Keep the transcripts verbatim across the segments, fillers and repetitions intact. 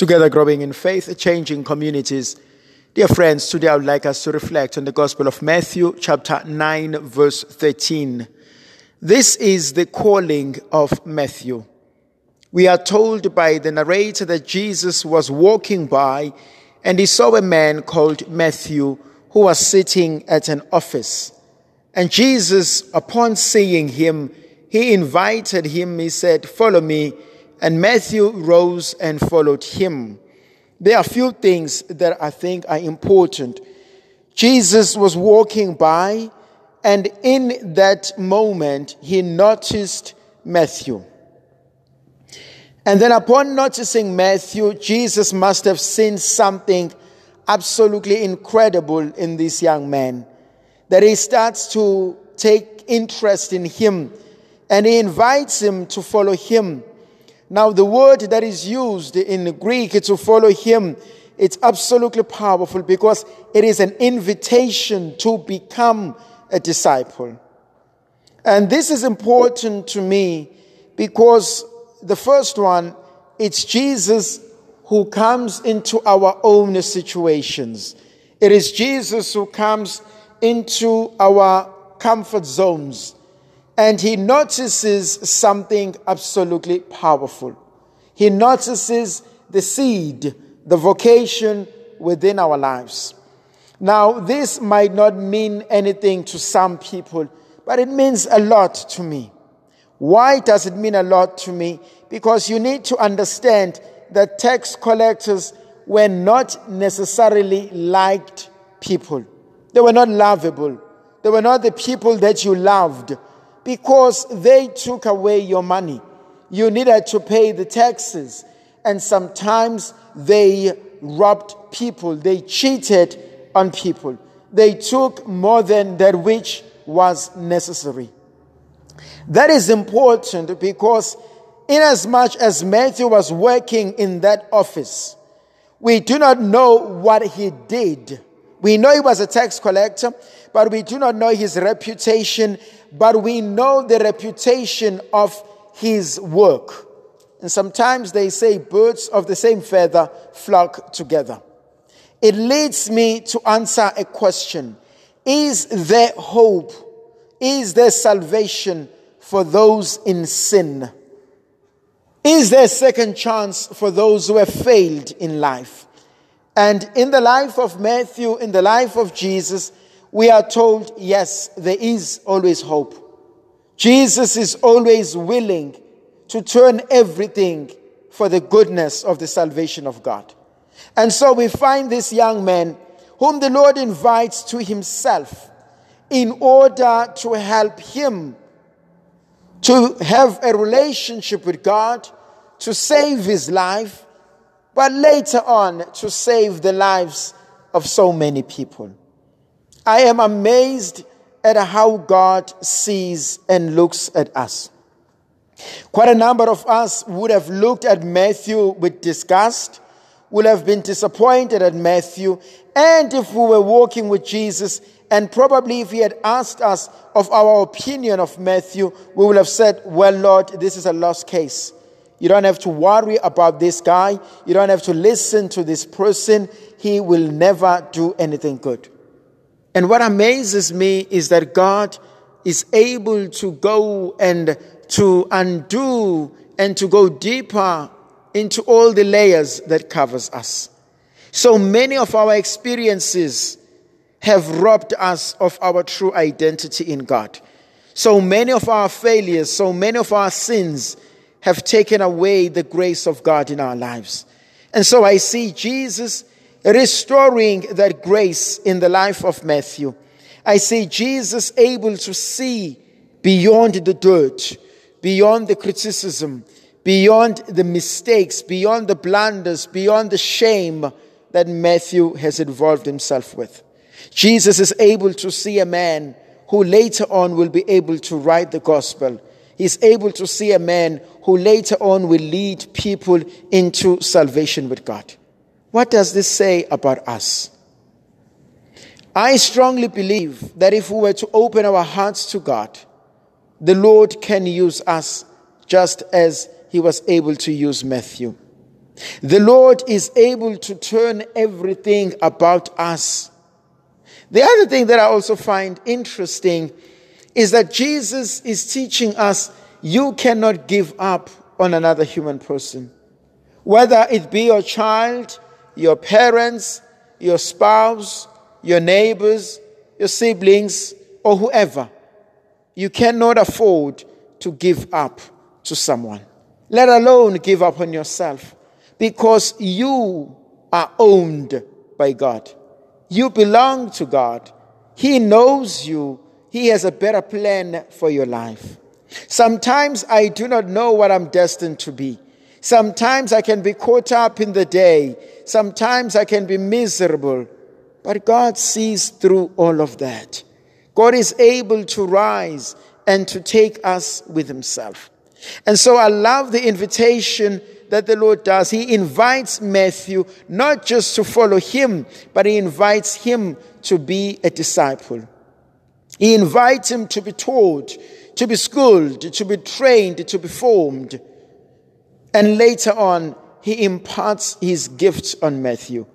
Together growing in faith, changing communities. Dear friends, today I would like us to reflect on the Gospel of Matthew, chapter nine, verse thirteen. This is the calling of Matthew. We are told by the narrator that Jesus was walking by and he saw a man called Matthew who was sitting at an office. And Jesus, upon seeing him, he invited him. He said, "Follow me." And Matthew rose and followed him. There are a few things that I think are important. Jesus was walking by, and in that moment, he noticed Matthew. And then upon noticing Matthew, Jesus must have seen something absolutely incredible in this young man, that he starts to take interest in him, and he invites him to follow him. Now, the word that is used in Greek to follow him, it's absolutely powerful because it is an invitation to become a disciple. And this is important to me because the first one, it's Jesus who comes into our own situations. It is Jesus who comes into our comfort zones. And he notices something absolutely powerful. He notices the seed, the vocation within our lives. Now, this might not mean anything to some people, but it means a lot to me. Why does it mean a lot to me? Because you need to understand that tax collectors were not necessarily liked people. They were not lovable. They were not the people that you loved because they took away your money. You needed to pay the taxes. And sometimes they robbed people. They cheated on people. They took more than that which was necessary. That is important because inasmuch as Matthew was working in that office, we do not know what he did. We know he was a tax collector, but we do not know his reputation, but we know the reputation of his work. And sometimes they say birds of the same feather flock together. It leads me to answer a question. Is there hope? Is there salvation for those in sin? Is there a second chance for those who have failed in life? And in the life of Matthew, in the life of Jesus, we are told, yes, there is always hope. Jesus is always willing to turn everything for the goodness of the salvation of God. And so we find this young man whom the Lord invites to himself, in order to help him to have a relationship with God, to save his life, but later on to save the lives of so many people. I am amazed at how God sees and looks at us. Quite a number of us would have looked at Matthew with disgust, would have been disappointed at Matthew, and if we were walking with Jesus, and probably if he had asked us of our opinion of Matthew, we would have said, well, Lord, this is a lost case. You don't have to worry about this guy. You don't have to listen to this person. He will never do anything good. And what amazes me is that God is able to go and to undo and to go deeper into all the layers that covers us. So many of our experiences have robbed us of our true identity in God. So many of our failures, so many of our sins have taken away the grace of God in our lives. And so I see Jesus restoring that grace in the life of Matthew. I see Jesus able to see beyond the dirt, beyond the criticism, beyond the mistakes, beyond the blunders, beyond the shame that Matthew has involved himself with. Jesus is able to see a man who later on will be able to write the gospel. He's able to see a man who later on will lead people into salvation with God. What does this say about us? I strongly believe that if we were to open our hearts to God, the Lord can use us just as he was able to use Matthew. The Lord is able to turn everything about us. The other thing that I also find interesting is that Jesus is teaching us you cannot give up on another human person. Whether it be your child, your parents, your spouse, your neighbors, your siblings, or whoever, you cannot afford to give up to someone, let alone give up on yourself, because you are owned by God. You belong to God. He knows you. He has a better plan for your life. Sometimes I do not know what I'm destined to be. Sometimes I can be caught up in the day. Sometimes I can be miserable. But God sees through all of that. God is able to rise and to take us with himself. And so I love the invitation that the Lord does. He invites Matthew not just to follow him, but he invites him to be a disciple. He invites him to be taught, to be schooled, to be trained, to be formed. And later on, he imparts his gifts on Matthew.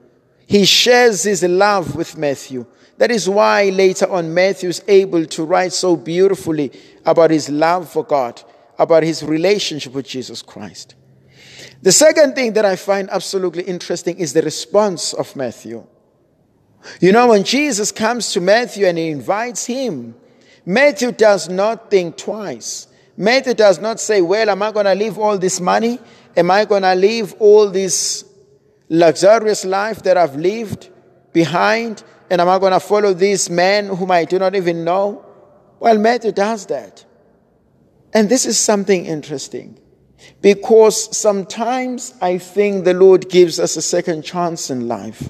He shares his love with Matthew. That is why later on Matthew is able to write so beautifully about his love for God, about his relationship with Jesus Christ. The second thing that I find absolutely interesting is the response of Matthew. You know, when Jesus comes to Matthew and he invites him, Matthew does not think twice. Matthew does not say, well, am I going to leave all this money? Am I going to leave all this luxurious life that I've lived behind? And am I going to follow this man whom I do not even know? Well, Matthew does that. And this is something interesting, because sometimes I think the Lord gives us a second chance in life.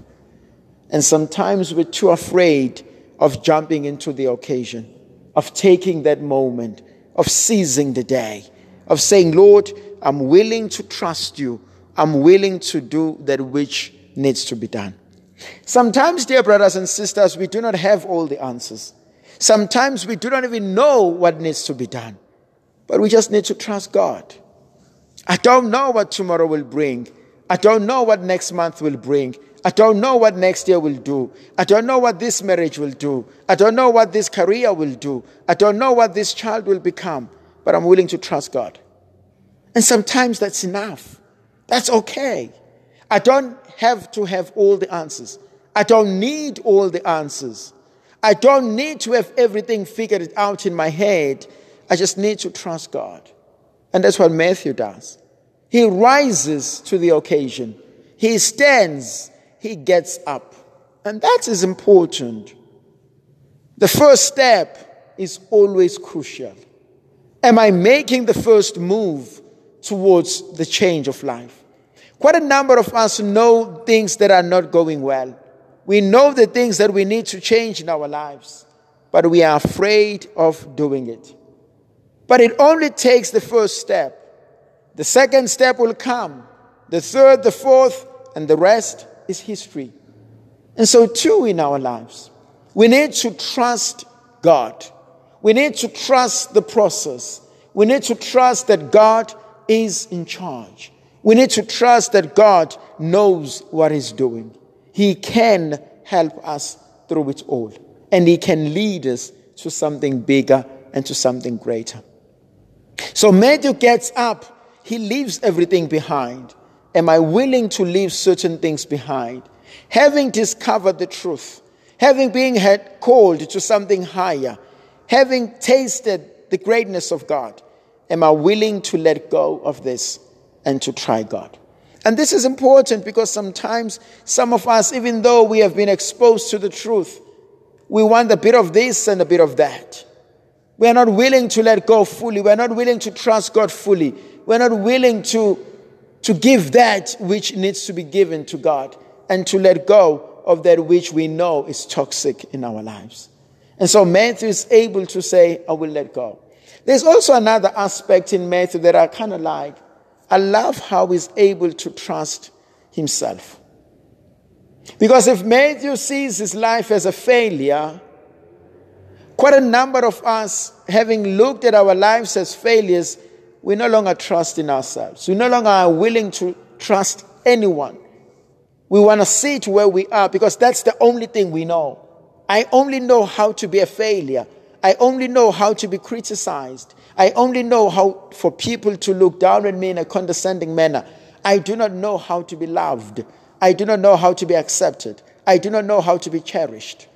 And sometimes we're too afraid of jumping into the occasion, of taking that moment, of seizing the day, of saying, Lord, I'm willing to trust you. I'm willing to do that which needs to be done. Sometimes, dear brothers and sisters, we do not have all the answers. Sometimes we do not even know what needs to be done. But we just need to trust God. I don't know what tomorrow will bring. I don't know what next month will bring. I don't know what next year will do. I don't know what this marriage will do. I don't know what this career will do. I don't know what this child will become. But I'm willing to trust God. And sometimes that's enough. That's okay. I don't have to have all the answers. I don't need all the answers. I don't need to have everything figured out in my head. I just need to trust God. And that's what Matthew does. He rises to the occasion. He stands. He gets up. And that is important. The first step is always crucial. Am I making the first move towards the change of life? Quite a number of us know things that are not going well. We know the things that we need to change in our lives, but we are afraid of doing it. But it only takes the first step. The second step will come. The third, the fourth, and the rest is history. And so too in our lives, we need to trust God. We need to trust the process. We need to trust that God is in charge. We need to trust that God knows what he's doing. He can help us through it all. And he can lead us to something bigger and to something greater. So Matthew gets up. He leaves everything behind. Am I willing to leave certain things behind? Having discovered the truth, having been called to something higher, having tasted the greatness of God, am I willing to let go of this and to try God? And this is important, because sometimes some of us, even though we have been exposed to the truth, we want a bit of this and a bit of that. We are not willing to let go fully. We are not willing to trust God fully. We are not willing to, to give that which needs to be given to God, and to let go of that which we know is toxic in our lives. And so Matthew is able to say, I will let go. There's also another aspect in Matthew that I kind of like. I love how he's able to trust himself. Because if Matthew sees his life as a failure, quite a number of us, having looked at our lives as failures, we no longer trust in ourselves. We no longer are willing to trust anyone. We want to sit where we are because that's the only thing we know. I only know how to be a failure. I only know how to be criticized. I only know how for people to look down on me in a condescending manner. I do not know how to be loved. I do not know how to be accepted. I do not know how to be cherished.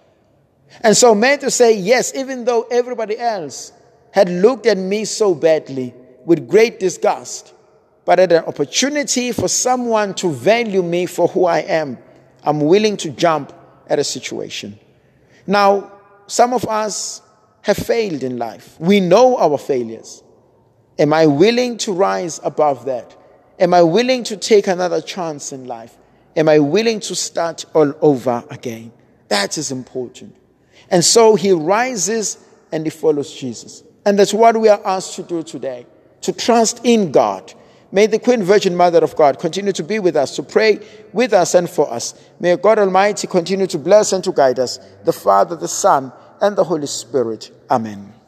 And so Matthew say, yes, even though everybody else had looked at me so badly with great disgust, but at an opportunity for someone to value me for who I am, I'm willing to jump at a situation. Now, some of us have failed in life. We know our failures. Am I willing to rise above that? Am I willing to take another chance in life? Am I willing to start all over again? That is important. And so he rises and he follows Jesus. And that's what we are asked to do today, to trust in God. May the Queen Virgin Mother of God continue to be with us, to pray with us and for us. May God Almighty continue to bless and to guide us, the Father, the Son, and the Holy Spirit. Amen.